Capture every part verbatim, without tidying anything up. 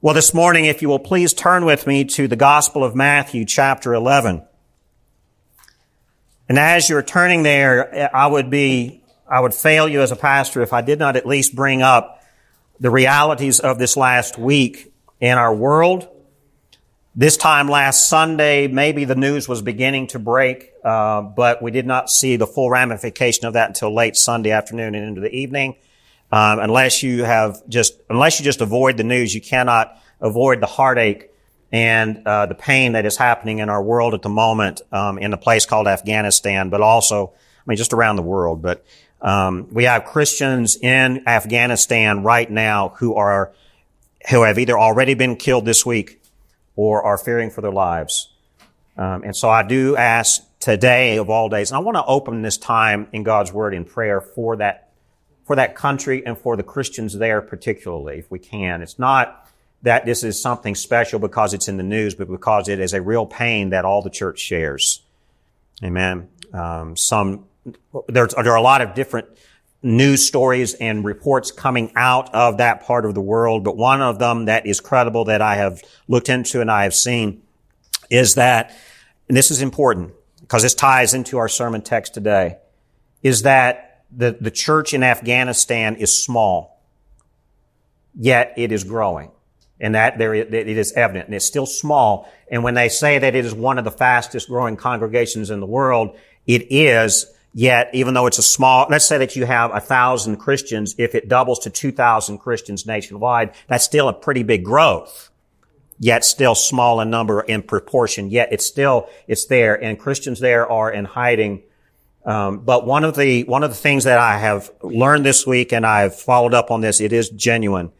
Well, this morning, if you will please turn with me to the Gospel of Matthew, chapter eleven. And as you're turning there, I would be, I would fail you as a pastor if I did not at least bring up the realities of this last week in our world. This time last Sunday, maybe the news was beginning to break, uh, but we did not see the full ramification of that until late Sunday afternoon and into the evening. Um, unless you have just, unless you just avoid the news, you cannot avoid the heartache and uh, the pain that is happening in our world at the moment, um, in a place called Afghanistan, but also, I mean, just around the world. But um, we have Christians in Afghanistan right now who are, who have either already been killed this week or are fearing for their lives. Um, and so I do ask today of all days, and I want to open this time in God's Word in prayer for that. For that country and for the Christians there particularly, if we can. It's not that this is something special because it's in the news, but because it is a real pain that all the church shares. Amen. Um, some, there's, there are a lot of different news stories and reports coming out of that part of the world, but one of them that is credible that I have looked into and I have seen is that, and this is important because this ties into our sermon text today, is that The, the church in Afghanistan is small, yet it is growing. And that there, it is evident. And it's still small. And when they say that it is one of the fastest growing congregations in the world, it is, yet even though it's a small, let's say that you have a thousand Christians, if it doubles to two thousand Christians nationwide, that's still a pretty big growth, yet still small in number in proportion, yet it's still, it's there. And Christians there are in hiding. Um, but one of the one of the things that I have learned this week, and I've followed up on this, it is genuine,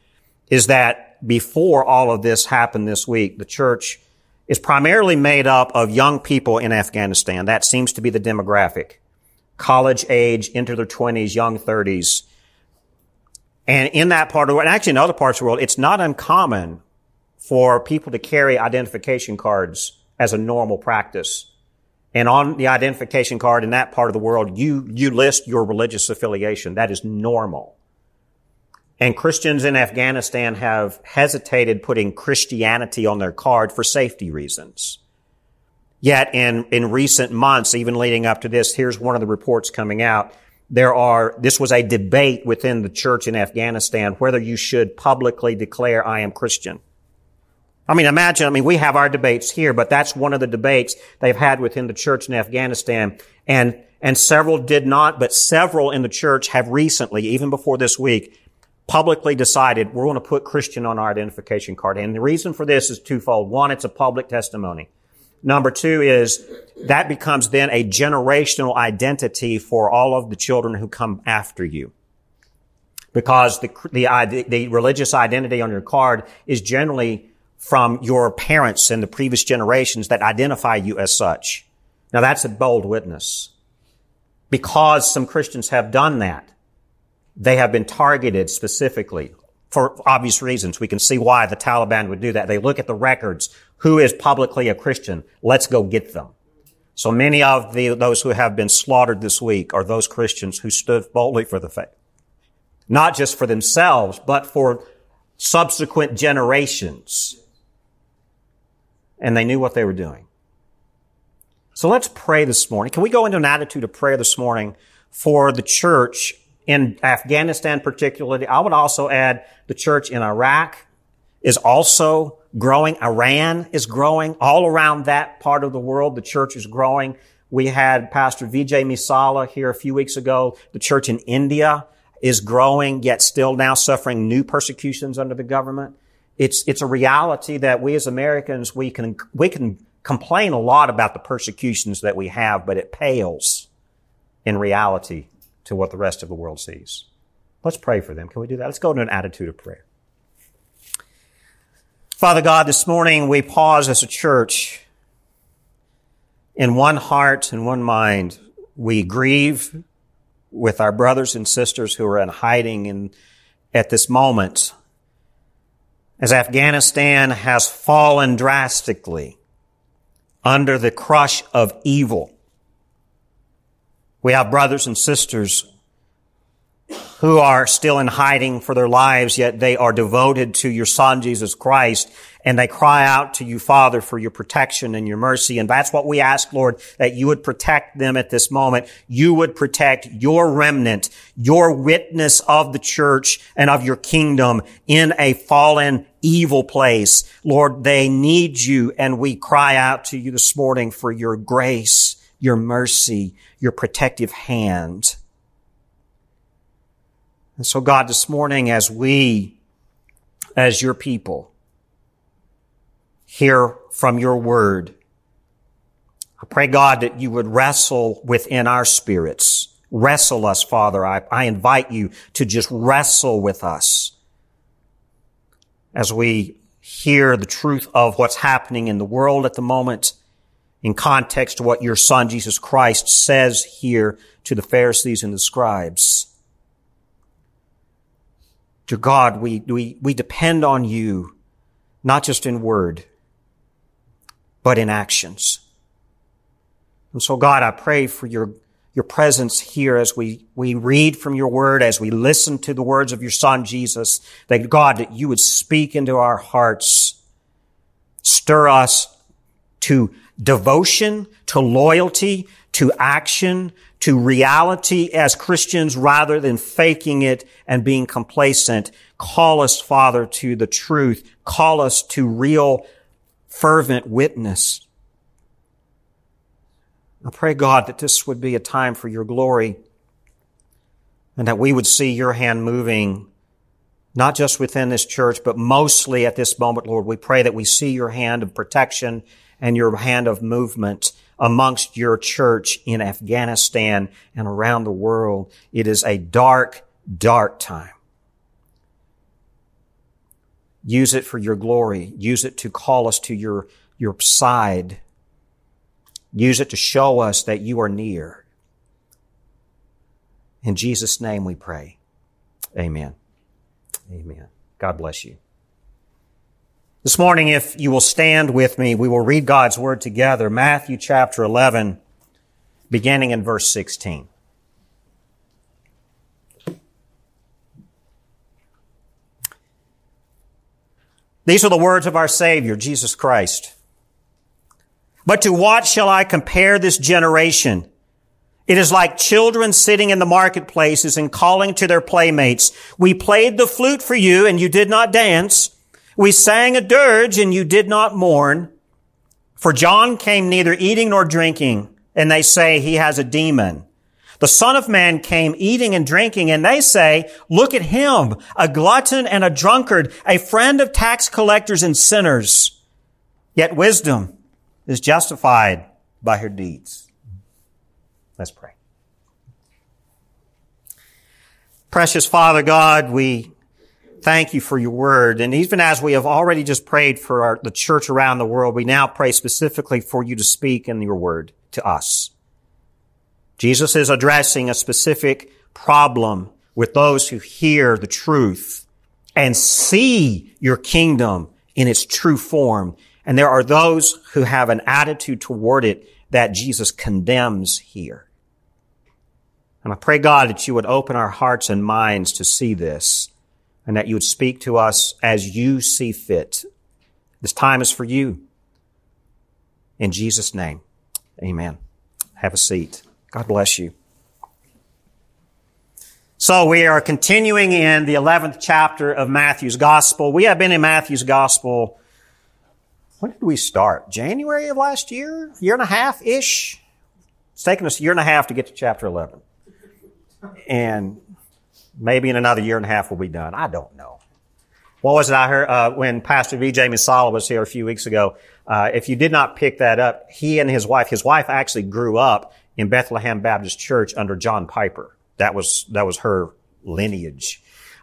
is that before all of this happened this week, the church is primarily made up of young people in Afghanistan. That seems to be the demographic. College age, into their twenties, young thirties. And in that part of the world, and actually in other parts of the world, it's not uncommon for people to carry identification cards as a normal practice. And on the identification card in that part of the world, you, you list your religious affiliation. That is normal. And Christians in Afghanistan have hesitated putting Christianity on their card for safety reasons. Yet in, in recent months, even leading up to this, here's one of the reports coming out. There are, this was a debate within the church in Afghanistan, whether you should publicly declare, I am Christian. I mean, imagine, I mean, we have our debates here, but that's one of the debates they've had within the church in Afghanistan. And, and several did not, but several in the church have recently, even before this week, publicly decided we're going to put Christian on our identification card. And the reason for this is twofold. One, it's a public testimony. Number two is that becomes then a generational identity for all of the children who come after you. Because the, the, the religious identity on your card is generally from your parents and the previous generations that identify you as such. Now, that's a bold witness. Because some Christians have done that, they have been targeted specifically for obvious reasons. We can see why the Taliban would do that. They look at the records. Who is publicly a Christian? Let's go get them. So many of the, those who have been slaughtered this week are those Christians who stood boldly for the faith. Not just for themselves, but for subsequent generations. And they knew what they were doing. So let's pray this morning. Can we go into an attitude of prayer this morning for the church in Afghanistan particularly? I would also add the church in Iraq is also growing. Iran is growing. All around that part of the world, the church is growing. We had Pastor Vijay Misala here a few weeks ago. The church in India is growing, yet still now suffering new persecutions under the government. It's, it's a reality that we as Americans, we can, we can complain a lot about the persecutions that we have, but it pales in reality to what the rest of the world sees. Let's pray for them. Can we do that? Let's go into an attitude of prayer. Father God, this morning we pause as a church in one heart and one mind. We grieve with our brothers and sisters who are in hiding in, at this moment. As Afghanistan has fallen drastically under the crush of evil, we have brothers and sisters who are still in hiding for their lives, yet they are devoted to your Son, Jesus Christ, and they cry out to you, Father, for your protection and your mercy. And that's what we ask, Lord, that you would protect them at this moment. You would protect your remnant, your witness of the church and of your kingdom in a fallen, evil place. Lord, they need you, and we cry out to you this morning for your grace, your mercy, your protective hand. And so, God, this morning, as we, as your people, hear from your word, I pray, God, that you would wrestle within our spirits. Wrestle us, Father. I, I invite you to just wrestle with us as we hear the truth of what's happening in the world at the moment in context to what your Son, Jesus Christ, says here to the Pharisees and the scribes. To God, we, we, we depend on you, not just in word, but in actions. And so, God, I pray for your, your presence here as we, we read from your word, as we listen to the words of your Son, Jesus, that, God, that you would speak into our hearts, stir us to devotion, to loyalty, to action, to reality as Christians rather than faking it and being complacent. Call us, Father, to the truth. Call us to real, fervent witness. I pray, God, that this would be a time for your glory and that we would see your hand moving, not just within this church, but mostly at this moment, Lord. We pray that we see your hand of protection and your hand of movement amongst your church in Afghanistan and around the world. It is a dark, dark time. Use it for your glory. Use it to call us to your, your side. Use it to show us that you are near. In Jesus' name we pray. Amen. Amen. God bless you. This morning, if you will stand with me, we will read God's word together. Matthew chapter eleven, beginning in verse sixteen. These are the words of our Savior, Jesus Christ. But to what shall I compare this generation? It is like children sitting in the marketplaces and calling to their playmates, "We played the flute for you, and you did not dance. We sang a dirge, and you did not mourn. For John came neither eating nor drinking, and they say he has a demon. The Son of Man came eating and drinking, and they say, 'Look at him, a glutton and a drunkard, a friend of tax collectors and sinners.' Yet wisdom is justified by her deeds." Let's pray. Precious Father God, we thank you for your word. And even as we have already just prayed for our, the church around the world, we now pray specifically for you to speak in your word to us. Jesus is addressing a specific problem with those who hear the truth and see your kingdom in its true form. And there are those who have an attitude toward it that Jesus condemns here. And I pray, God, that you would open our hearts and minds to see this, and that you would speak to us as you see fit. This time is for you. In Jesus' name, amen. Have a seat. God bless you. So we are continuing in the eleventh chapter of Matthew's Gospel. We have been in Matthew's Gospel, when did we start? January of last year? Year and a half-ish? It's taken us a year and a half to get to chapter eleven. And maybe in another year and a half we'll be done. I don't know. What was it I heard uh, when Pastor Vijay Misala was here a few weeks ago? Uh, if you did not pick that up, he and his wife, his wife actually grew up in Bethlehem Baptist Church under John Piper. That was that was her lineage.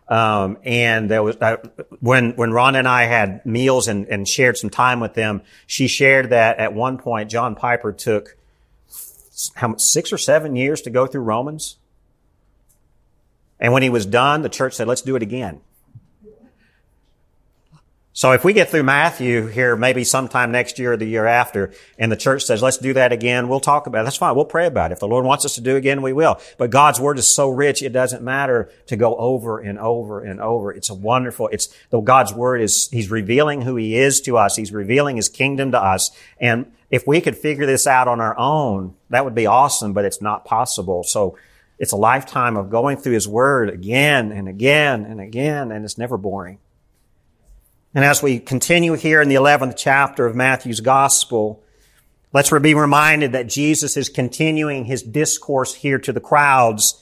Um, and there was uh, when when Rhonda and I had meals and, and shared some time with them, she shared that at one point John Piper took how much, six or seven years to go through Romans. And when he was done, the church said, "Let's do it again." So if we get through Matthew here, maybe sometime next year or the year after, and the church says, let's do that again, we'll talk about it. That's fine. We'll pray about it. If the Lord wants us to do it again, we will. But God's word is so rich, it doesn't matter to go over and over and over. It's a wonderful, it's, though God's word is, he's revealing who he is to us. He's revealing his kingdom to us. And if we could figure this out on our own, that would be awesome, but it's not possible. So it's a lifetime of going through his word again and again and again, and it's never boring. And as we continue here in the eleventh chapter of Matthew's gospel, let's be reminded that Jesus is continuing his discourse here to the crowds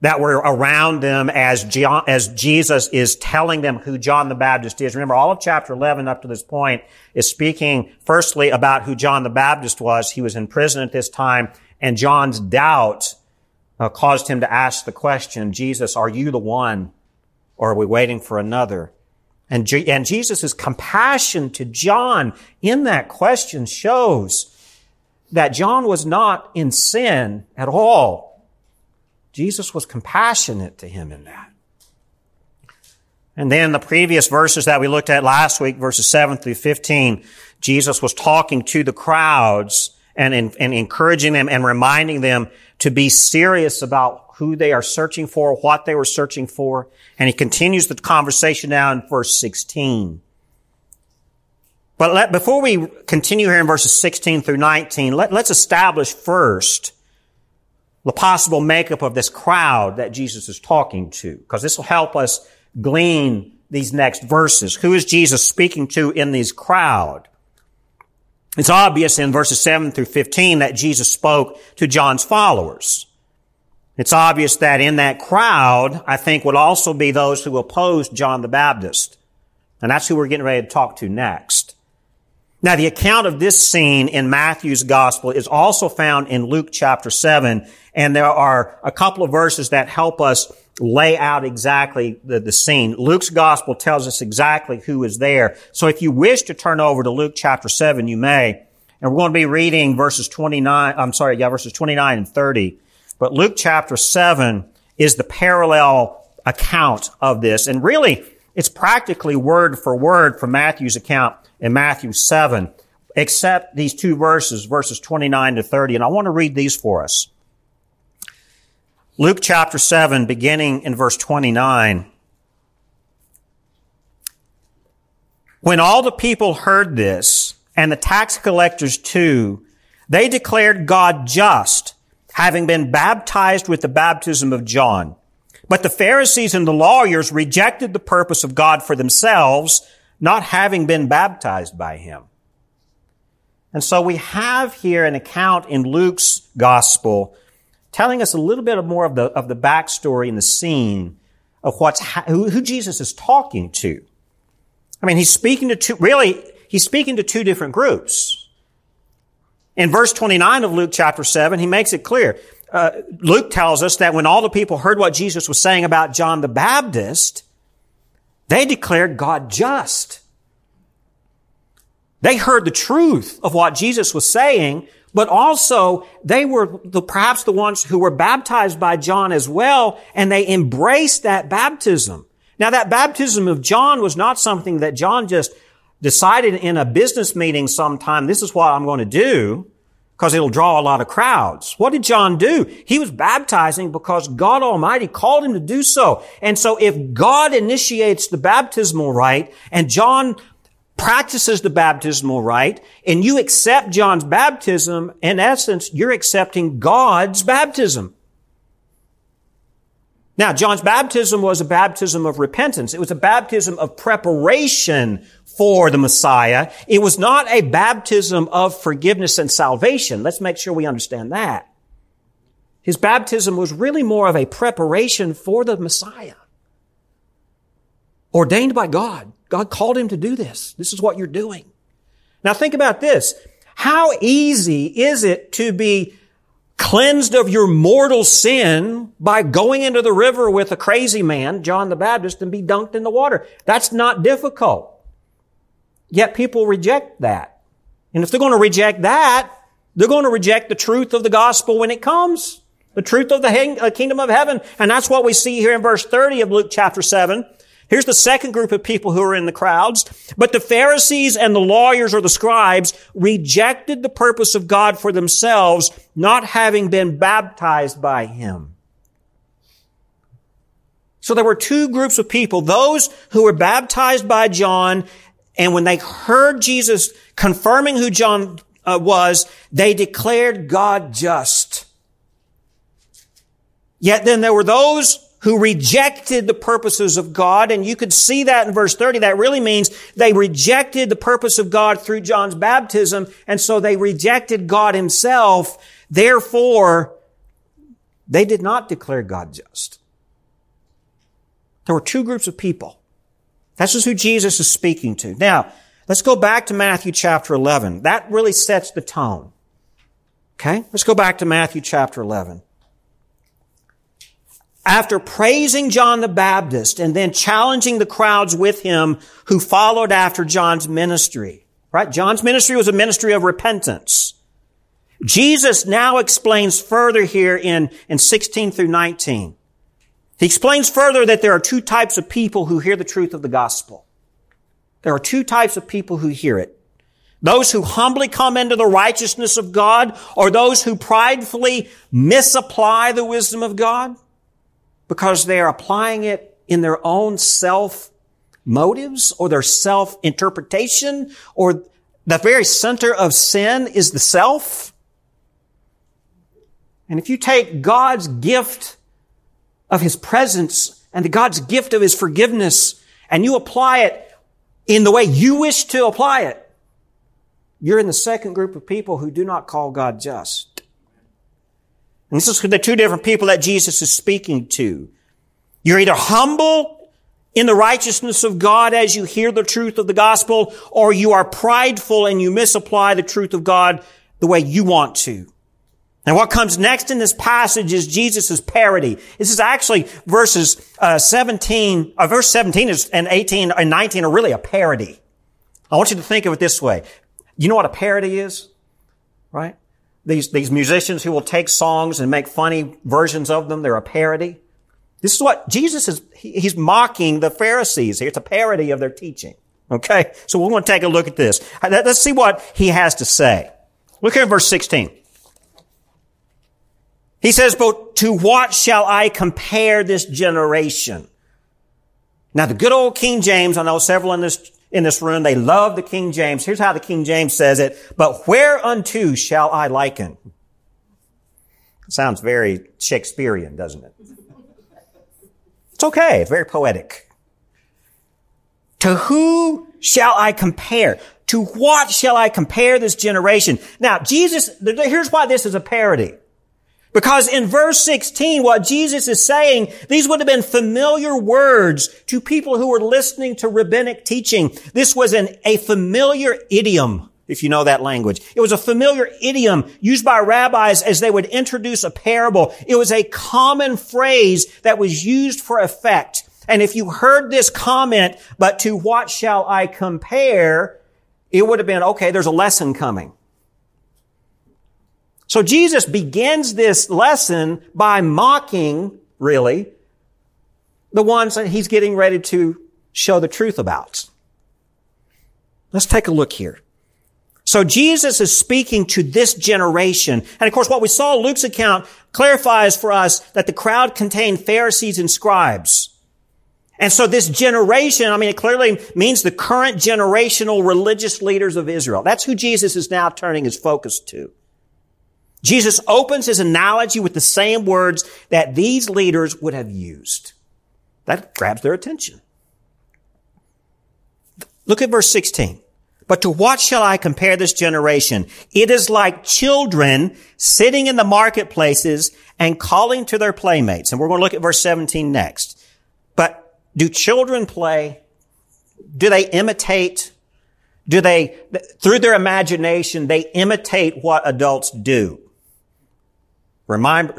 that were around them as John, as Jesus is telling them who John the Baptist is. Remember, all of chapter eleven up to this point is speaking firstly about who John the Baptist was. He was in prison at this time, and John's doubt uh, caused him to ask the question, Jesus, are you the one, or are we waiting for another? And G- and Jesus' compassion to John in that question shows that John was not in sin at all. Jesus was compassionate to him in that. And then the previous verses that we looked at last week, verses seven through fifteen, Jesus was talking to the crowds and, and, and encouraging them and reminding them to be serious about who they are searching for, what they were searching for. And he continues the conversation now in verse sixteen. But let, before we continue here in verses sixteen through nineteen, let, let's establish first the possible makeup of this crowd that Jesus is talking to, because this will help us glean these next verses. Who is Jesus speaking to in this crowd? It's obvious in verses seven through fifteen that Jesus spoke to John's followers. It's obvious that in that crowd, I think, would also be those who opposed John the Baptist. And that's who we're getting ready to talk to next. Now, the account of this scene in Matthew's gospel is also found in Luke chapter seven. And there are a couple of verses that help us lay out exactly the, the scene. Luke's gospel tells us exactly who is there. So if you wish to turn over to Luke chapter seven, you may. And we're going to be reading verses twenty-nine, I'm sorry, yeah, verses twenty-nine and thirty. But Luke chapter seven is the parallel account of this. And really, it's practically word for word from Matthew's account in Matthew seven, except these two verses, verses twenty-nine to thirty. And I want to read these for us. Luke chapter seven, beginning in verse twenty-nine. When all the people heard this, and the tax collectors too, they declared God just, having been baptized with the baptism of John. But the Pharisees and the lawyers rejected the purpose of God for themselves, not having been baptized by him. And so we have here an account in Luke's gospel telling us a little bit more of the, of the backstory and the scene of what's, who, who Jesus is talking to. I mean, he's speaking to two, really, he's speaking to two different groups. In verse twenty-nine of Luke chapter seven, he makes it clear. Uh, Luke tells us that when all the people heard what Jesus was saying about John the Baptist, they declared God just. They heard the truth of what Jesus was saying, but also they were the, perhaps the ones who were baptized by John as well, and they embraced that baptism. Now, that baptism of John was not something that John just decided in a business meeting sometime, this is what I'm going to do, because it'll draw a lot of crowds. What did John do? He was baptizing because God Almighty called him to do so. And so if God initiates the baptismal rite and John practices the baptismal rite and you accept John's baptism, in essence, you're accepting God's baptism. Now, John's baptism was a baptism of repentance. It was a baptism of preparation for the Messiah. It was not a baptism of forgiveness and salvation. Let's make sure we understand that. His baptism was really more of a preparation for the Messiah, ordained by God. God called him to do this. This is what you're doing. Now, think about this. How easy is it to be cleansed of your mortal sin by going into the river with a crazy man, John the Baptist, and be dunked in the water? That's not difficult. Yet people reject that. And if they're going to reject that, they're going to reject the truth of the gospel when it comes, the truth of the kingdom of heaven. And that's what we see here in verse thirty of Luke chapter seven. Here's the second group of people who are in the crowds. But the Pharisees and the lawyers or the scribes rejected the purpose of God for themselves, not having been baptized by him. So there were two groups of people, those who were baptized by John, and when they heard Jesus confirming who John uh, was, they declared God just. Yet then there were those who rejected the purposes of God, and you could see that in verse thirty. That really means they rejected the purpose of God through John's baptism, and so they rejected God himself. Therefore, they did not declare God just. There were two groups of people. That's just who Jesus is speaking to. Now, let's go back to Matthew chapter eleven. That really sets the tone. Okay? Let's go back to Matthew chapter eleven. After praising John the Baptist and then challenging the crowds with him who followed after John's ministry, right? John's ministry was a ministry of repentance. Jesus now explains further here in, in sixteen through nineteen. He explains further that there are two types of people who hear the truth of the gospel. There are two types of people who hear it. Those who humbly come into the righteousness of God, or those who pridefully misapply the wisdom of God, because they are applying it in their own self-motives or their self-interpretation, or the very center of sin is the self. And if you take God's gift of his presence and God's gift of his forgiveness and you apply it in the way you wish to apply it, you're in the second group of people who do not call God just. And this is the two different people that Jesus is speaking to. You're either humble in the righteousness of God as you hear the truth of the gospel, or you are prideful and you misapply the truth of God the way you want to. And what comes next in this passage is Jesus' parody. This is actually verses uh, seventeen, uh, verse seventeen is, and eighteen and nineteen are really a parody. I want you to think of it this way. You know what a parody is? Right? These, these musicians who will take songs and make funny versions of them, they're a parody. This is what Jesus is, he, he's mocking the Pharisees here. It's a parody of their teaching. Okay? So we're going to take a look at this. Let's see what he has to say. Look here at verse sixteen. He says, but to what shall I compare this generation? Now the good old King James, I know several in this In this room, they love the King James. Here's how the King James says it. But whereunto shall I liken? It sounds very Shakespearean, doesn't it? It's okay. It's very poetic. To who shall I compare? To what shall I compare this generation? Now, Jesus, here's why this is a parody. Because in verse sixteen, what Jesus is saying, these would have been familiar words to people who were listening to rabbinic teaching. This was an, a familiar idiom, if you know that language. It was a familiar idiom used by rabbis as they would introduce a parable. It was a common phrase that was used for effect. And if you heard this comment, but to what shall I compare, it would have been, okay, there's a lesson coming. So Jesus begins this lesson by mocking, really, the ones that he's getting ready to show the truth about. Let's take a look here. So Jesus is speaking to this generation. And of course, what we saw in Luke's account clarifies for us that the crowd contained Pharisees and scribes. And so this generation, I mean, it clearly means the current generational religious leaders of Israel. That's who Jesus is now turning his focus to. Jesus opens his analogy with the same words that these leaders would have used. That grabs their attention. Look at verse sixteen. But to what shall I compare this generation? It is like children sitting in the marketplaces and calling to their playmates. And we're going to look at verse seventeen next. But do children play? Do they imitate? Do they, through their imagination, they imitate what adults do? Remind,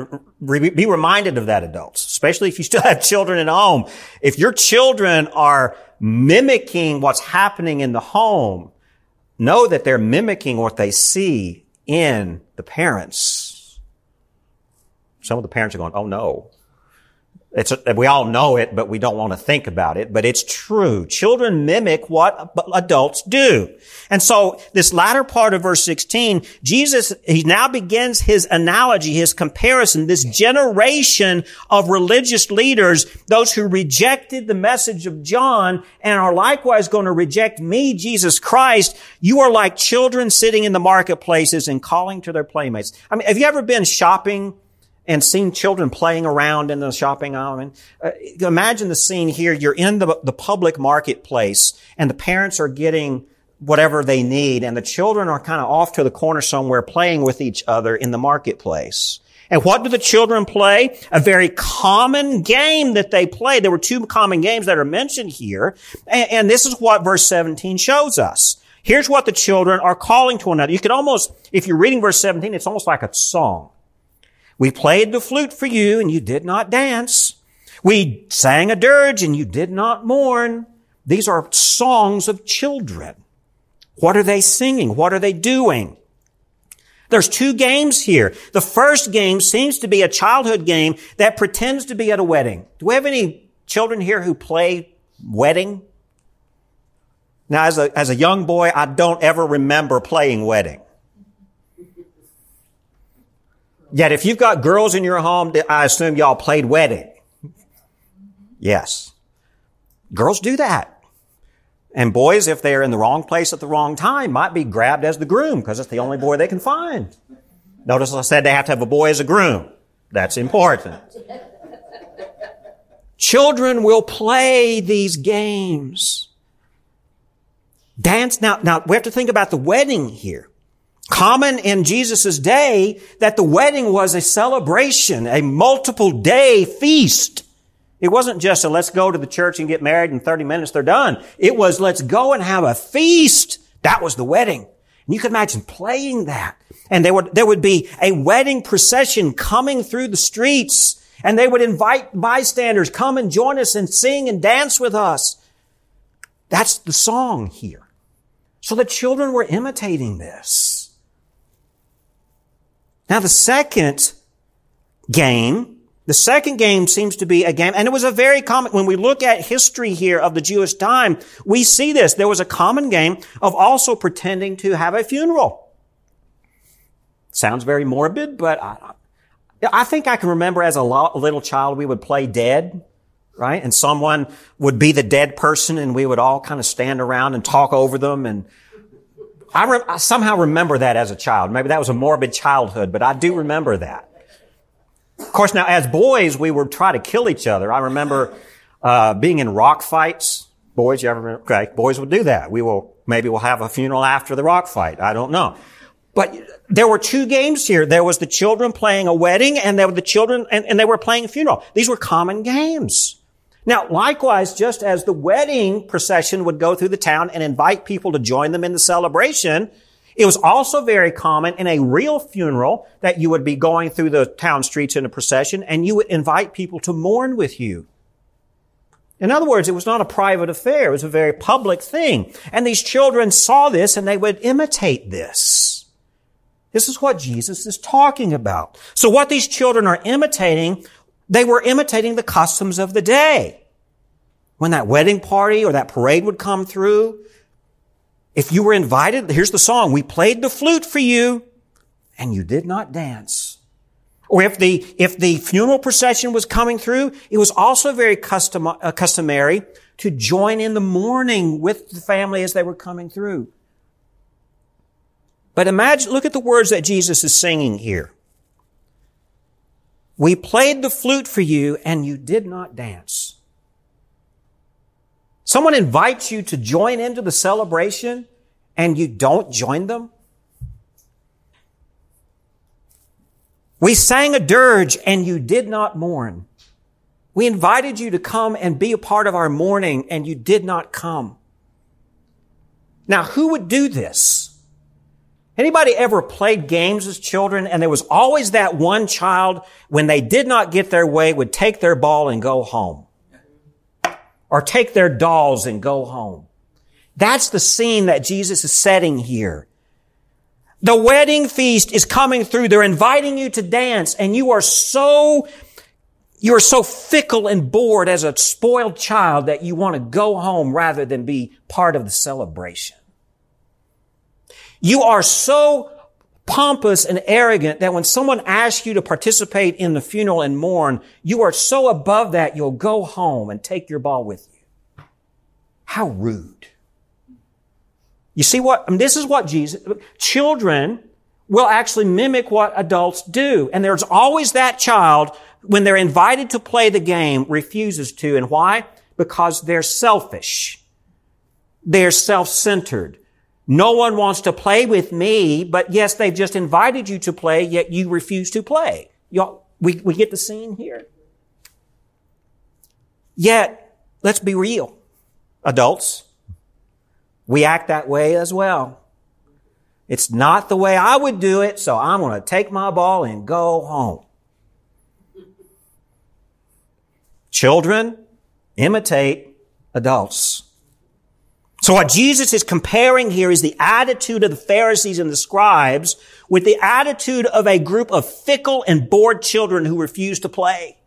be reminded of that, adults, especially if you still have children at home. If your children are mimicking what's happening in the home, know that they're mimicking what they see in the parents. Some of the parents are going, oh no. It's, we all know it, but we don't want to think about it. But it's true. Children mimic what adults do. And so this latter part of verse sixteen, Jesus, he now begins his analogy, his comparison, this generation of religious leaders, those who rejected the message of John and are likewise going to reject me, Jesus Christ. You are like children sitting in the marketplaces and calling to their playmates. I mean, have you ever been shopping and seen children playing around in the shopping aisle? And, uh, imagine the scene here. You're in the, the public marketplace, and the parents are getting whatever they need, and the children are kind of off to the corner somewhere playing with each other in the marketplace. And what do the children play? A very common game that they play. There were two common games that are mentioned here, and, and this is what verse seventeen shows us. Here's what the children are calling to one another. You could almost, if you're reading verse seventeen, it's almost like a song. We played the flute for you, and you did not dance. We sang a dirge, and you did not mourn. These are songs of children. What are they singing? What are they doing? There's two games here. The first game seems to be a childhood game that pretends to be at a wedding. Do we have any children here who play wedding? Now, as a, as a young boy, I don't ever remember playing wedding. Yet if you've got girls in your home, I assume y'all played wedding. Yes. Girls do that. And boys, if they're in the wrong place at the wrong time, might be grabbed as the groom because it's the only boy they can find. Notice I said they have to have a boy as a groom. That's important. Children will play these games. Dance. Now, now we have to think about the wedding here. Common in Jesus' day that the wedding was a celebration, a multiple-day feast. It wasn't just a let's go to the church and get married in thirty minutes, they're done. It was let's go and have a feast. That was the wedding. And you can imagine playing that. And there would, there would be a wedding procession coming through the streets, and they would invite bystanders, come and join us and sing and dance with us. That's the song here. So the children were imitating this. Now, the second game, the second game seems to be a game, and it was a very common, when we look at history here of the Jewish time, we see this. There was a common game of also pretending to have a funeral. Sounds very morbid, but I, I think I can remember as a little child we would play dead, right? And someone would be the dead person, and we would all kind of stand around and talk over them, and I, re- I somehow remember that as a child. Maybe that was a morbid childhood, but I do remember that. Of course, now, as boys, we would try to kill each other. I remember uh being in rock fights. Boys, you ever remember? Okay, boys would do that. We will, maybe we'll have a funeral after the rock fight. I don't know. But there were two games here. There was the children playing a wedding, and there were the children, and, and they were playing a funeral. These were common games. Now, likewise, just as the wedding procession would go through the town and invite people to join them in the celebration, it was also very common in a real funeral that you would be going through the town streets in a procession and you would invite people to mourn with you. In other words, it was not a private affair. It was a very public thing. And these children saw this and they would imitate this. This is what Jesus is talking about. So what these children are imitating, they were imitating the customs of the day. When that wedding party or that parade would come through, if you were invited, here's the song, we played the flute for you, and you did not dance. Or if the if the funeral procession was coming through, it was also very custom, uh, customary to join in the mourning with the family as they were coming through. But imagine, look at the words that Jesus is singing here. We played the flute for you, and you did not dance. Someone invites you to join into the celebration and you don't join them? We sang a dirge and you did not mourn. We invited you to come and be a part of our mourning and you did not come. Now, who would do this? Anybody ever played games as children and there was always that one child when they did not get their way would take their ball and go home? Or take their dolls and go home. That's the scene that Jesus is setting here. The wedding feast is coming through. They're inviting you to dance, and you are so You are so fickle and bored as a spoiled child that you want to go home rather than be part of the celebration. You are so pompous and arrogant that when someone asks you to participate in the funeral and mourn, you are so above that you'll go home and take your ball with you. How rude. You see what, I mean, this is what Jesus, children will actually mimic what adults do. And there's always that child, when they're invited to play the game, refuses to. And why? Because they're selfish. They're self-centered. No one wants to play with me, but yes, they've just invited you to play, yet you refuse to play. Y'all, we, we get the scene here. Yet, let's be real. Adults, we act that way as well. It's not the way I would do it, so I'm going to take my ball and go home. Children, imitate adults. So what Jesus is comparing here is the attitude of the Pharisees and the scribes with the attitude of a group of fickle and bored children who refuse to play.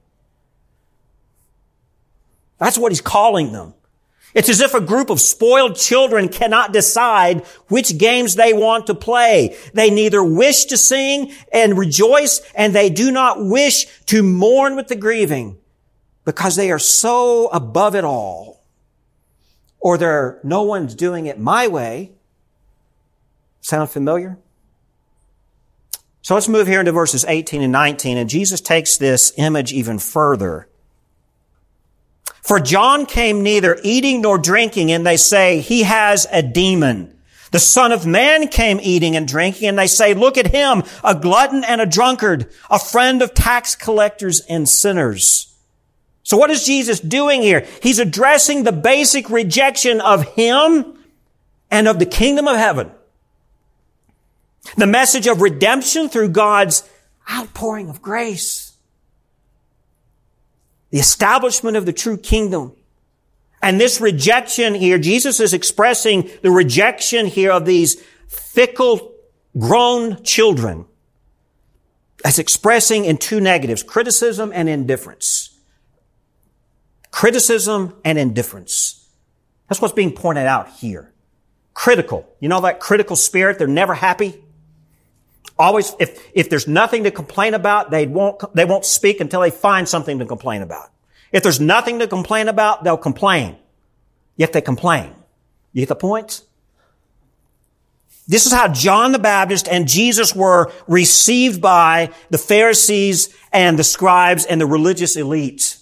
That's what he's calling them. It's as if a group of spoiled children cannot decide which games they want to play. They neither wish to sing and rejoice, and they do not wish to mourn with the grieving, because they are so above it all. Or there, no one's doing it my way. Sound familiar? So let's move here into verses eighteen and nineteen, and Jesus takes this image even further. For John came neither eating nor drinking, and they say, he has a demon. The Son of Man came eating and drinking, and they say, look at him, a glutton and a drunkard, a friend of tax collectors and sinners. So what is Jesus doing here? He's addressing the basic rejection of him and of the kingdom of heaven. The message of redemption through God's outpouring of grace. The establishment of the true kingdom. And this rejection here, Jesus is expressing the rejection here of these fickle grown children as expressing in two negatives, criticism and indifference. Criticism and indifference. That's what's being pointed out here. Critical. You know that critical spirit? They're never happy. Always, if, if there's nothing to complain about, they won't, they won't speak until they find something to complain about. If there's nothing to complain about, they'll complain. Yet they complain. You get the point? This is how John the Baptist and Jesus were received by the Pharisees and the scribes and the religious elites.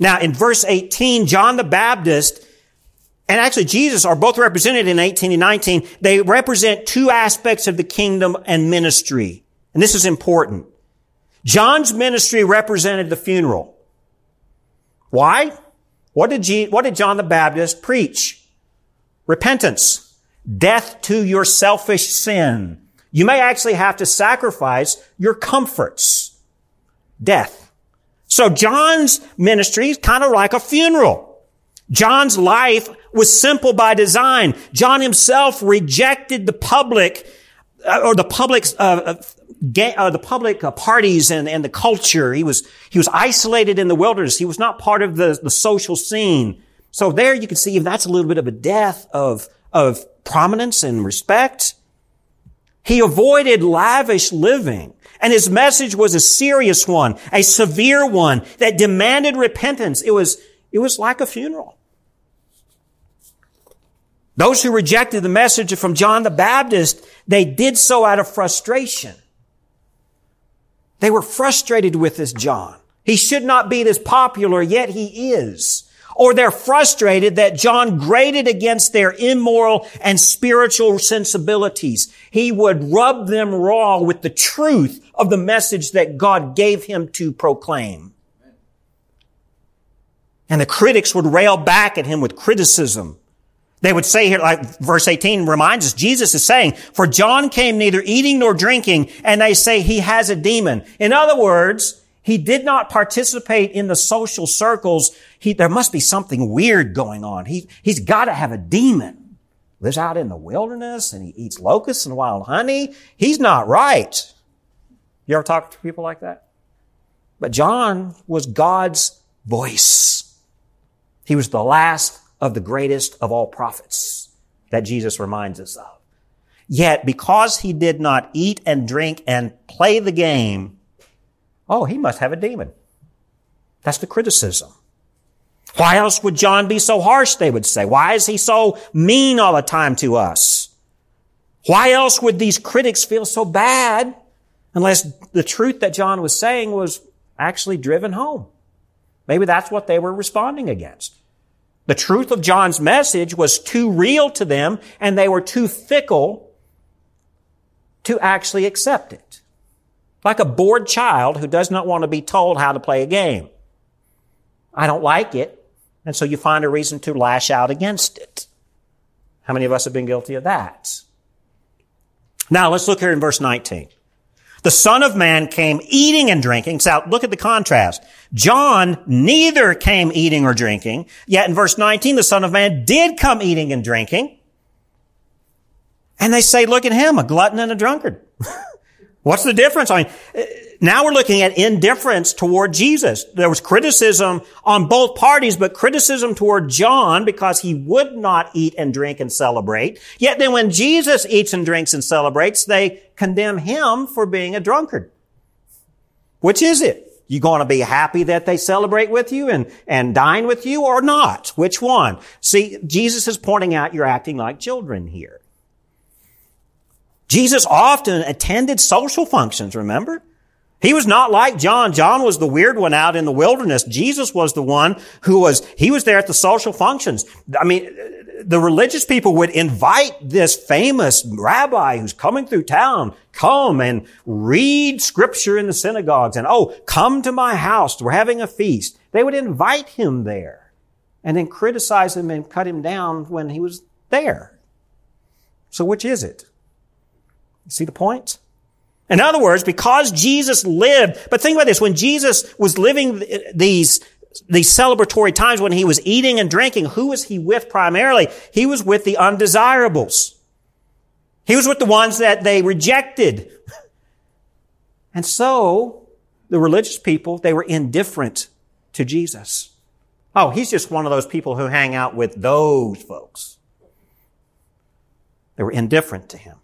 Now, in verse eighteen, John the Baptist and actually Jesus are both represented in eighteen and nineteen. They represent two aspects of the kingdom and ministry. And this is important. John's ministry represented the funeral. Why? What did, Je- what did John the Baptist preach? Repentance. Death to your selfish sin. You may actually have to sacrifice your comforts. Death. So John's ministry is kind of like a funeral. John's life was simple by design. John himself rejected the public, uh, or the public's, uh, ga- uh, the public uh, parties and, and the culture. He was, he was isolated in the wilderness. He was not part of the, the social scene. So there you can see that's a little bit of a death of, of prominence and respect. He avoided lavish living. And his message was a serious one, a severe one that demanded repentance. It was, it was like a funeral. Those who rejected the message from John the Baptist, they did so out of frustration. They were frustrated with this John. He should not be this popular, yet he is. Or they're frustrated that John grated against their immoral and spiritual sensibilities. He would rub them raw with the truth of the message that God gave him to proclaim. And the critics would rail back at him with criticism. They would say here, like verse eighteen reminds us, Jesus is saying, for John came neither eating nor drinking, and they say he has a demon. In other words, he did not participate in the social circles. He, there must be something weird going on. He, he's got to have a demon. Lives out in the wilderness and he eats locusts and wild honey. He's not right. You ever talk to people like that? But John was God's voice. He was the last of the greatest of all prophets that Jesus reminds us of. Yet, because he did not eat and drink and play the game, oh, he must have a demon. That's the criticism. Why else would John be so harsh, they would say? Why is he so mean all the time to us? Why else would these critics feel so bad unless the truth that John was saying was actually driven home? Maybe that's what they were responding against. The truth of John's message was too real to them, and they were too fickle to actually accept it. Like a bored child who does not want to be told how to play a game. I don't like it, and so you find a reason to lash out against it. How many of us have been guilty of that? Now, let's look here in verse nineteen. The Son of Man came eating and drinking. So look at the contrast. John neither came eating or drinking, yet in verse nineteen, the Son of Man did come eating and drinking. And they say, look at him, a glutton and a drunkard. What's the difference? I mean, now we're looking at indifference toward Jesus. There was criticism on both parties, but criticism toward John because he would not eat and drink and celebrate. Yet then when Jesus eats and drinks and celebrates, they condemn him for being a drunkard. Which is it? You going to be happy that they celebrate with you and, and dine with you or not? Which one? See, Jesus is pointing out you're acting like children here. Jesus often attended social functions, remember? He was not like John. John was the weird one out in the wilderness. Jesus was the one who was, he was there at the social functions. I mean, the religious people would invite this famous rabbi who's coming through town, come and read scripture in the synagogues and, oh, come to my house. We're having a feast. They would invite him there and then criticize him and cut him down when he was there. So which is it? See the point? In other words, because Jesus lived, but think about this, when Jesus was living these, these celebratory times, when he was eating and drinking, who was he with primarily? He was with the undesirables. He was with the ones that they rejected. And so, the religious people, they were indifferent to Jesus. Oh, he's just one of those people who hang out with those folks. They were indifferent to him.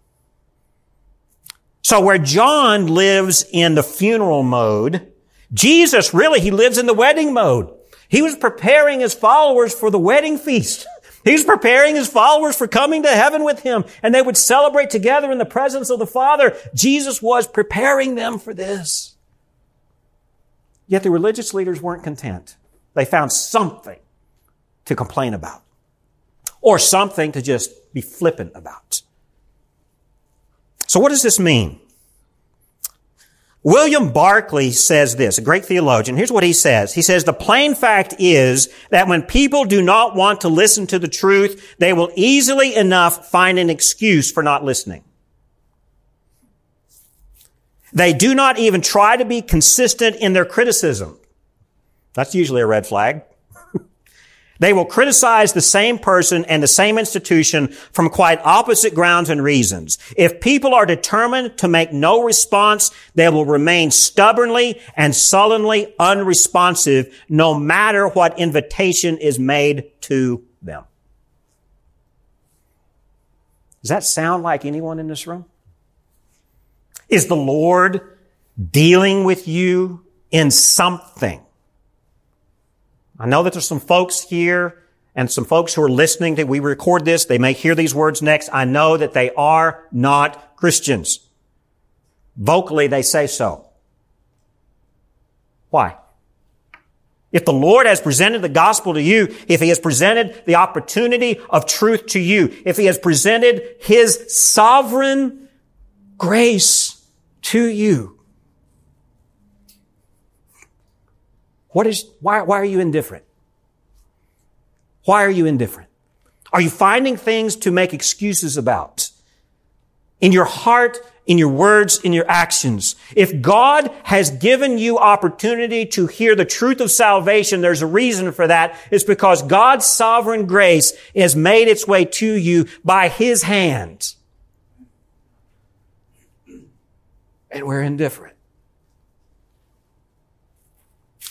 So where John lives in the funeral mode, Jesus, really, he lives in the wedding mode. He was preparing his followers for the wedding feast. He was preparing his followers for coming to heaven with him, and they would celebrate together in the presence of the Father. Jesus was preparing them for this. Yet the religious leaders weren't content. They found something to complain about, or something to just be flippant about. So what does this mean? William Barclay says this, a great theologian. Here's what he says. He says, the plain fact is that when people do not want to listen to the truth, they will easily enough find an excuse for not listening. They do not even try to be consistent in their criticism. That's usually a red flag. They will criticize the same person and the same institution from quite opposite grounds and reasons. If people are determined to make no response, they will remain stubbornly and sullenly unresponsive no matter what invitation is made to them. Does that sound like anyone in this room? Is the Lord dealing with you in something? I know that there's some folks here and some folks who are listening that we record this. They may hear these words next. I know that they are not Christians. Vocally, they say so. Why? If the Lord has presented the gospel to you, if he has presented the opportunity of truth to you, if he has presented his sovereign grace to you, What is, why, why are you indifferent? Why are you indifferent? Are you finding things to make excuses about? In your heart, in your words, in your actions. If God has given you opportunity to hear the truth of salvation, there's a reason for that. It's because God's sovereign grace has made its way to you by his hand. And we're indifferent.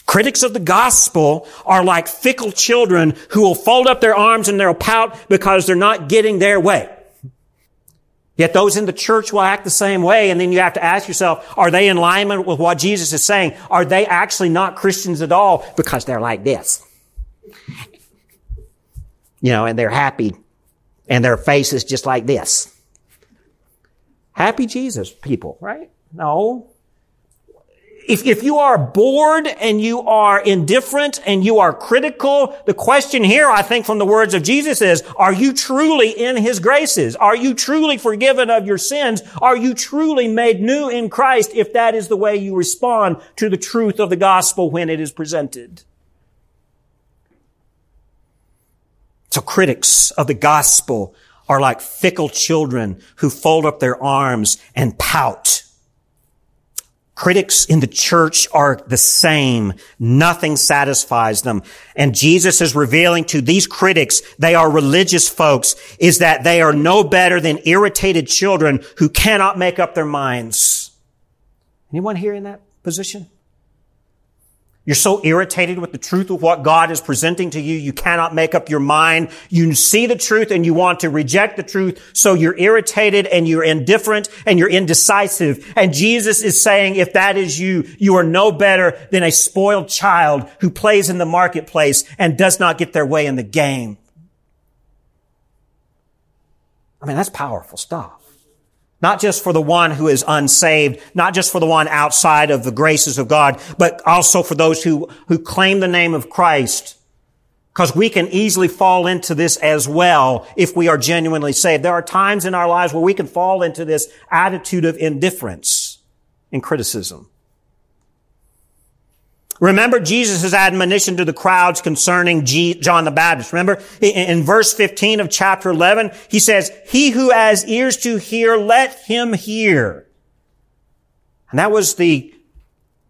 Critics of the gospel are like fickle children who will fold up their arms and they'll pout because they're not getting their way. Yet those in the church will act the same way, and then you have to ask yourself, are they in alignment with what Jesus is saying? Are they actually not Christians at all because they're like this? You know, and they're happy, and their face is just like this. Happy Jesus people, right? No. If, if you are bored and you are indifferent and you are critical, the question here, I think, from the words of Jesus is, are you truly in His graces? Are you truly forgiven of your sins? Are you truly made new in Christ if that is the way you respond to the truth of the gospel when it is presented? So critics of the gospel are like fickle children who fold up their arms and pout. Critics in the church are the same. Nothing satisfies them. And Jesus is revealing to these critics, they are religious folks, is that they are no better than irritated children who cannot make up their minds. Anyone here in that position? You're so irritated with the truth of what God is presenting to you, you cannot make up your mind. You see the truth and you want to reject the truth, so you're irritated and you're indifferent and you're indecisive. And Jesus is saying, if that is you, you are no better than a spoiled child who plays in the marketplace and does not get their way in the game. I mean, that's powerful stuff. Not just for the one who is unsaved, not just for the one outside of the graces of God, but also for those who, who claim the name of Christ. Because we can easily fall into this as well if we are genuinely saved. There are times in our lives where we can fall into this attitude of indifference and criticism. Remember Jesus' admonition to the crowds concerning G- John the Baptist. Remember, in verse fifteen of chapter eleven, he says, "He who has ears to hear, let him hear." And that was the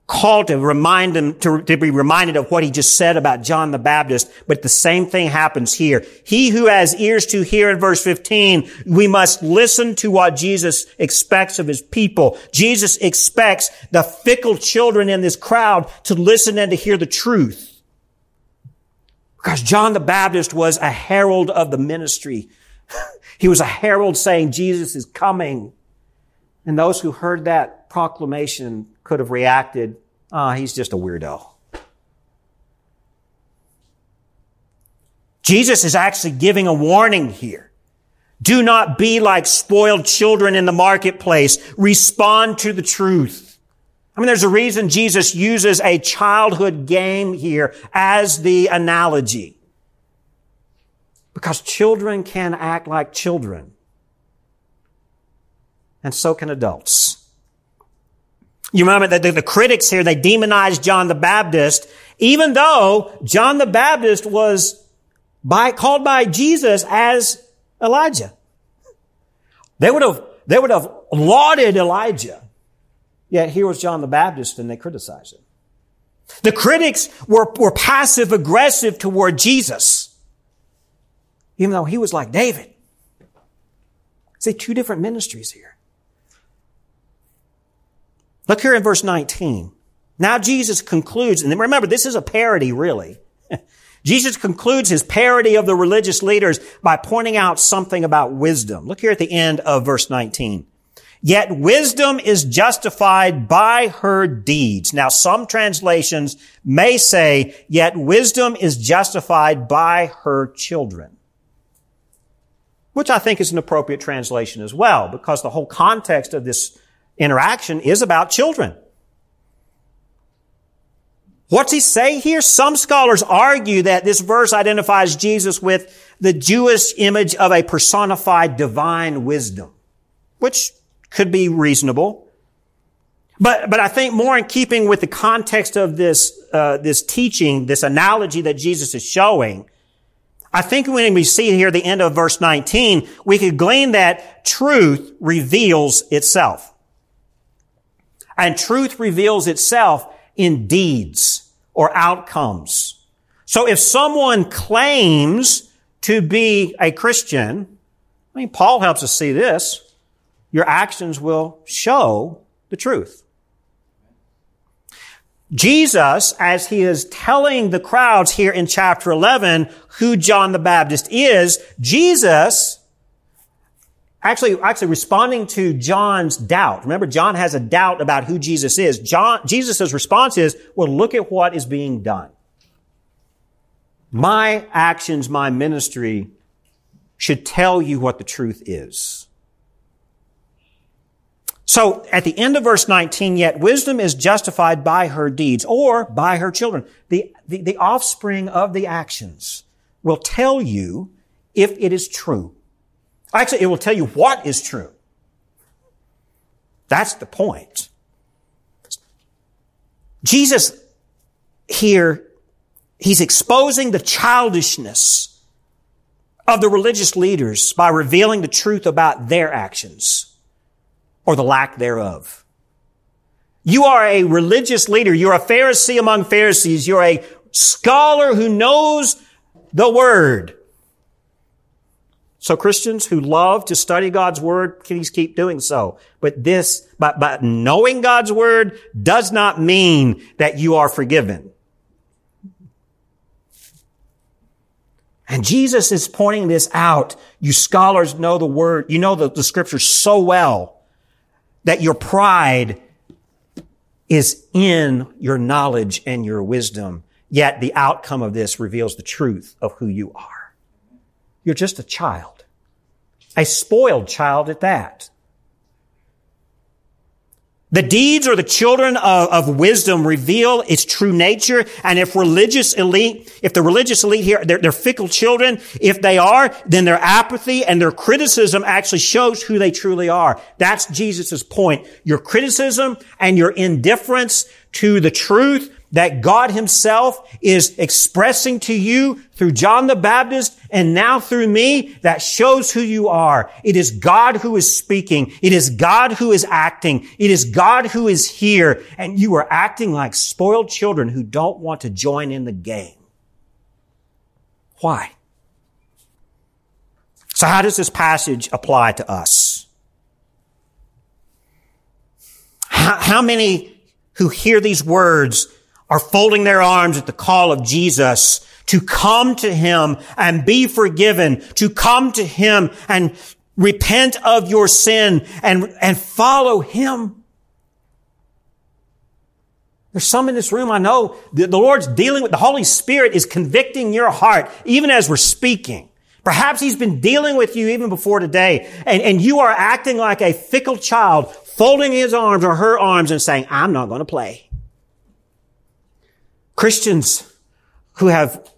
call to remind him, to, to be reminded of what he just said about John the Baptist. But the same thing happens here. He who has ears to hear, in verse fifteen, we must listen to what Jesus expects of his people. Jesus expects the fickle children in this crowd to listen and to hear the truth. Because John the Baptist was a herald of the ministry. He was a herald saying Jesus is coming. And those who heard that proclamation could have reacted, ah, oh, he's just a weirdo. Jesus is actually giving a warning here. Do not be like spoiled children in the marketplace. Respond to the truth. I mean, there's a reason Jesus uses a childhood game here as the analogy. Because children can act like children. And so can adults. You remember that the critics here, they demonized John the Baptist, even though John the Baptist was by, called by Jesus as Elijah. They would have, they would have lauded Elijah. Yet here was John the Baptist and they criticized him. The critics were, were passive aggressive toward Jesus, even though he was like David. See, two different ministries here. Look here in verse nineteen. Now Jesus concludes, and remember, this is a parody, really. Jesus concludes his parody of the religious leaders by pointing out something about wisdom. Look here at the end of verse nineteen. Yet wisdom is justified by her deeds. Now some translations may say, yet wisdom is justified by her children. Which I think is an appropriate translation as well, because the whole context of this interaction is about children. What's he say here? Some scholars argue that this verse identifies Jesus with the Jewish image of a personified divine wisdom, which could be reasonable. But, but I think more in keeping with the context of this, uh, this teaching, this analogy that Jesus is showing, I think when we see here the end of verse nineteen, we could glean that truth reveals itself. And truth reveals itself in deeds or outcomes. So if someone claims to be a Christian, I mean, Paul helps us see this, your actions will show the truth. Jesus, as he is telling the crowds here in chapter eleven who John the Baptist is, Jesus actually, actually responding to John's doubt. Remember, John has a doubt about who Jesus is. John, Jesus' response is, well, look at what is being done. My actions, my ministry should tell you what the truth is. So at the end of verse nineteen, yet wisdom is justified by her deeds or by her children. The, the, the offspring of the actions will tell you if it is true. Actually, it will tell you what is true. That's the point. Jesus here, he's exposing the childishness of the religious leaders by revealing the truth about their actions, or the lack thereof. You are a religious leader. You're a Pharisee among Pharisees. You're a scholar who knows the Word. So Christians who love to study God's Word, please keep doing so. But this, but, but knowing God's Word does not mean that you are forgiven. And Jesus is pointing this out. You scholars know the Word. You know the, the Scripture so well that your pride is in your knowledge and your wisdom, yet the outcome of this reveals the truth of who you are. You're just a child, a spoiled child at that. The deeds or the children of, of wisdom reveal its true nature, and if religious elite, if the religious elite here, they're, they're fickle children, if they are, then their apathy and their criticism actually shows who they truly are. That's Jesus' point. Your criticism and your indifference to the truth that God himself is expressing to you through John the Baptist and now through me, that shows who you are. It is God who is speaking. It is God who is acting. It is God who is here. And you are acting like spoiled children who don't want to join in the game. Why? So how does this passage apply to us? How, how many who hear these words are folding their arms at the call of Jesus to come to him and be forgiven, to come to him and repent of your sin and, and follow him? There's some in this room, I know, the, the Lord's dealing with, the Holy Spirit is convicting your heart, even as we're speaking. Perhaps he's been dealing with you even before today, and, and you are acting like a fickle child, folding his arms or her arms and saying, I'm not going to play. Christians who have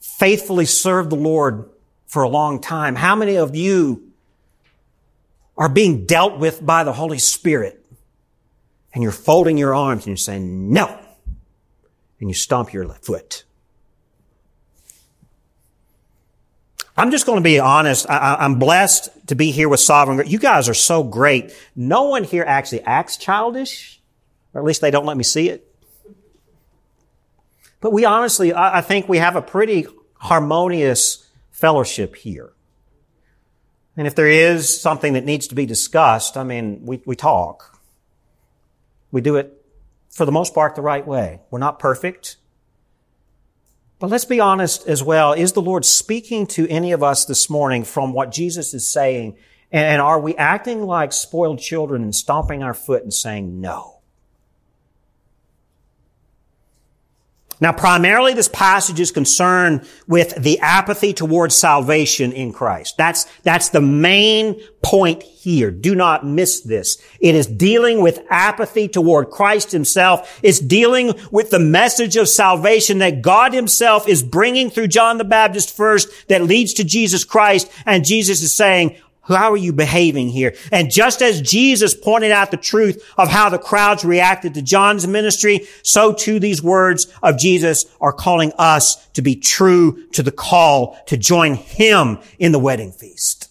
faithfully served the Lord for a long time, how many of you are being dealt with by the Holy Spirit and you're folding your arms and you're saying, no, and you stomp your foot? I'm just going to be honest. I, I'm blessed to be here with Sovereign. You guys are so great. No one here actually acts childish, or at least they don't let me see it. But we honestly, I think we have a pretty harmonious fellowship here. And if there is something that needs to be discussed, I mean, we, we talk. We do it, for the most part, the right way. We're not perfect. But let's be honest as well. Is the Lord speaking to any of us this morning from what Jesus is saying? And are we acting like spoiled children and stomping our foot and saying no? Now, primarily, this passage is concerned with the apathy towards salvation in Christ. That's, that's the main point here. Do not miss this. It is dealing with apathy toward Christ himself. It's dealing with the message of salvation that God himself is bringing through John the Baptist first, that leads to Jesus Christ. And Jesus is saying, how are you behaving here? And just as Jesus pointed out the truth of how the crowds reacted to John's ministry, so too these words of Jesus are calling us to be true to the call to join him in the wedding feast.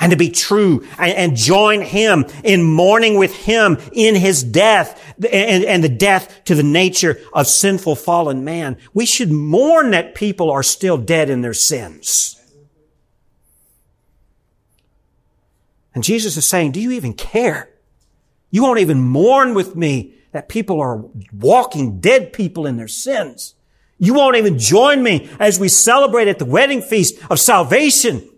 And to be true and, and join him in mourning with him in his death and, and the death to the nature of sinful fallen man. We should mourn that people are still dead in their sins. And Jesus is saying, do you even care? You won't even mourn with me that people are walking dead people in their sins. You won't even join me as we celebrate at the wedding feast of salvation.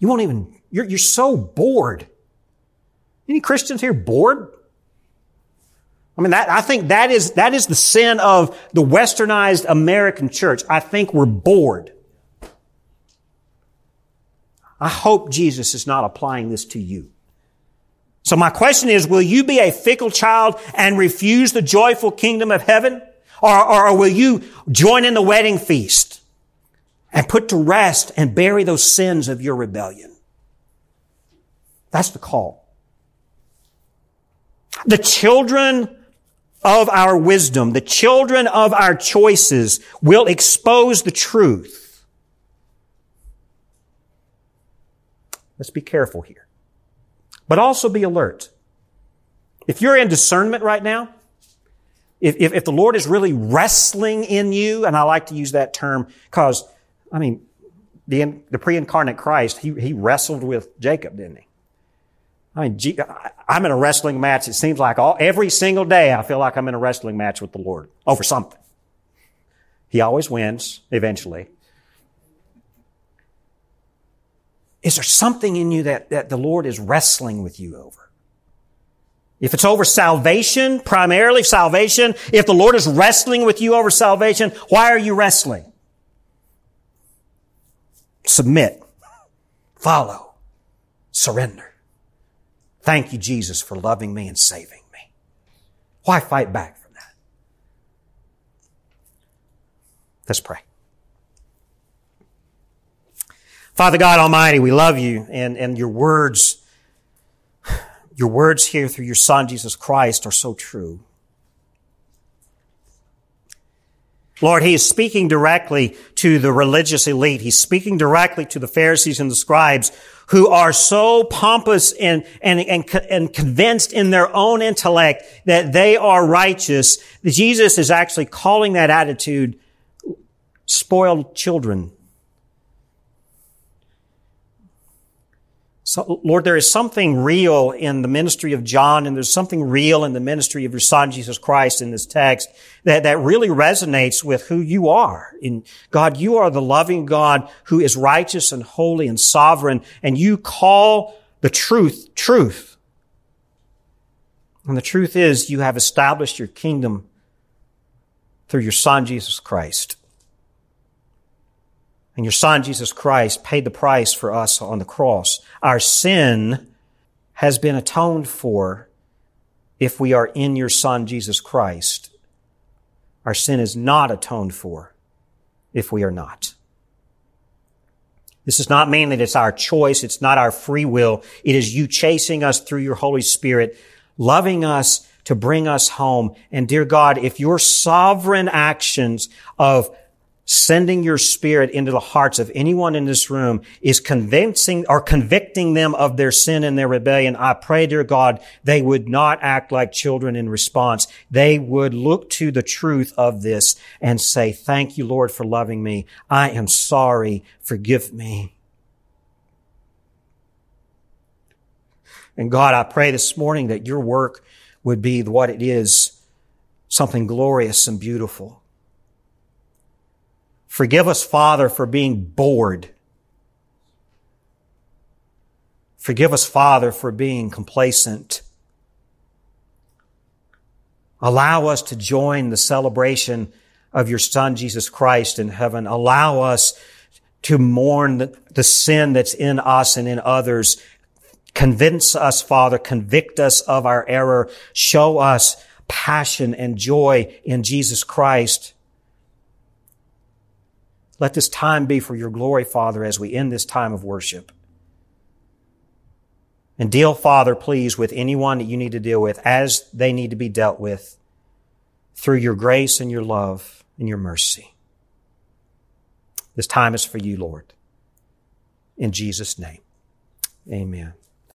You won't even, you're, you're so bored. Any Christians here bored? I mean, that, I think that is, that is the sin of the westernized American church. I think we're bored. I hope Jesus is not applying this to you. So my question is, will you be a fickle child and refuse the joyful kingdom of heaven? Or, or will you join in the wedding feast and put to rest and bury those sins of your rebellion? That's the call. The children of our wisdom, the children of our choices will expose the truth. Let's be careful here. But also be alert. If you're in discernment right now, if, if, if the Lord is really wrestling in you, and I like to use that term because, I mean, the, the pre-incarnate Christ, he, he wrestled with Jacob, didn't he? I mean, G, I, I'm in a wrestling match. It seems like all, every single day I feel like I'm in a wrestling match with the Lord over something. He always wins eventually. Is there something in you that, that the Lord is wrestling with you over? If it's over salvation, primarily salvation, if the Lord is wrestling with you over salvation, why are you wrestling? Submit. Follow. Surrender. Thank you, Jesus, for loving me and saving me. Why fight back from that? Let's pray. Father God Almighty, we love you, and, and your words, your words here through your Son, Jesus Christ, are so true. Lord, he is speaking directly to the religious elite. He's speaking directly to the Pharisees and the scribes who are so pompous and, and, and, and convinced in their own intellect that they are righteous. Jesus is actually calling that attitude spoiled children. So, Lord, there is something real in the ministry of John, and there's something real in the ministry of your Son, Jesus Christ, in this text that, that really resonates with who you are. And God, you are the loving God who is righteous and holy and sovereign, and you call the truth, truth. And the truth is you have established your kingdom through your Son, Jesus Christ. And your Son, Jesus Christ, paid the price for us on the cross. Our sin has been atoned for if we are in your Son, Jesus Christ. Our sin is not atoned for if we are not. This does not mean that it's our choice. It's not our free will. It is you chasing us through your Holy Spirit, loving us to bring us home. And dear God, if your sovereign actions of sending your Spirit into the hearts of anyone in this room is convincing or convicting them of their sin and their rebellion, I pray, dear God, they would not act like children in response. They would look to the truth of this and say, thank you, Lord, for loving me. I am sorry. Forgive me. And God, I pray this morning that your work would be what it is, something glorious and beautiful. Forgive us, Father, for being bored. Forgive us, Father, for being complacent. Allow us to join the celebration of your Son, Jesus Christ, in heaven. Allow us to mourn the, the sin that's in us and in others. Convince us, Father. Convict us of our error. Show us passion and joy in Jesus Christ. Let this time be for your glory, Father, as we end this time of worship. And deal, Father, please, with anyone that you need to deal with as they need to be dealt with through your grace and your love and your mercy. This time is for you, Lord. In Jesus' name, amen.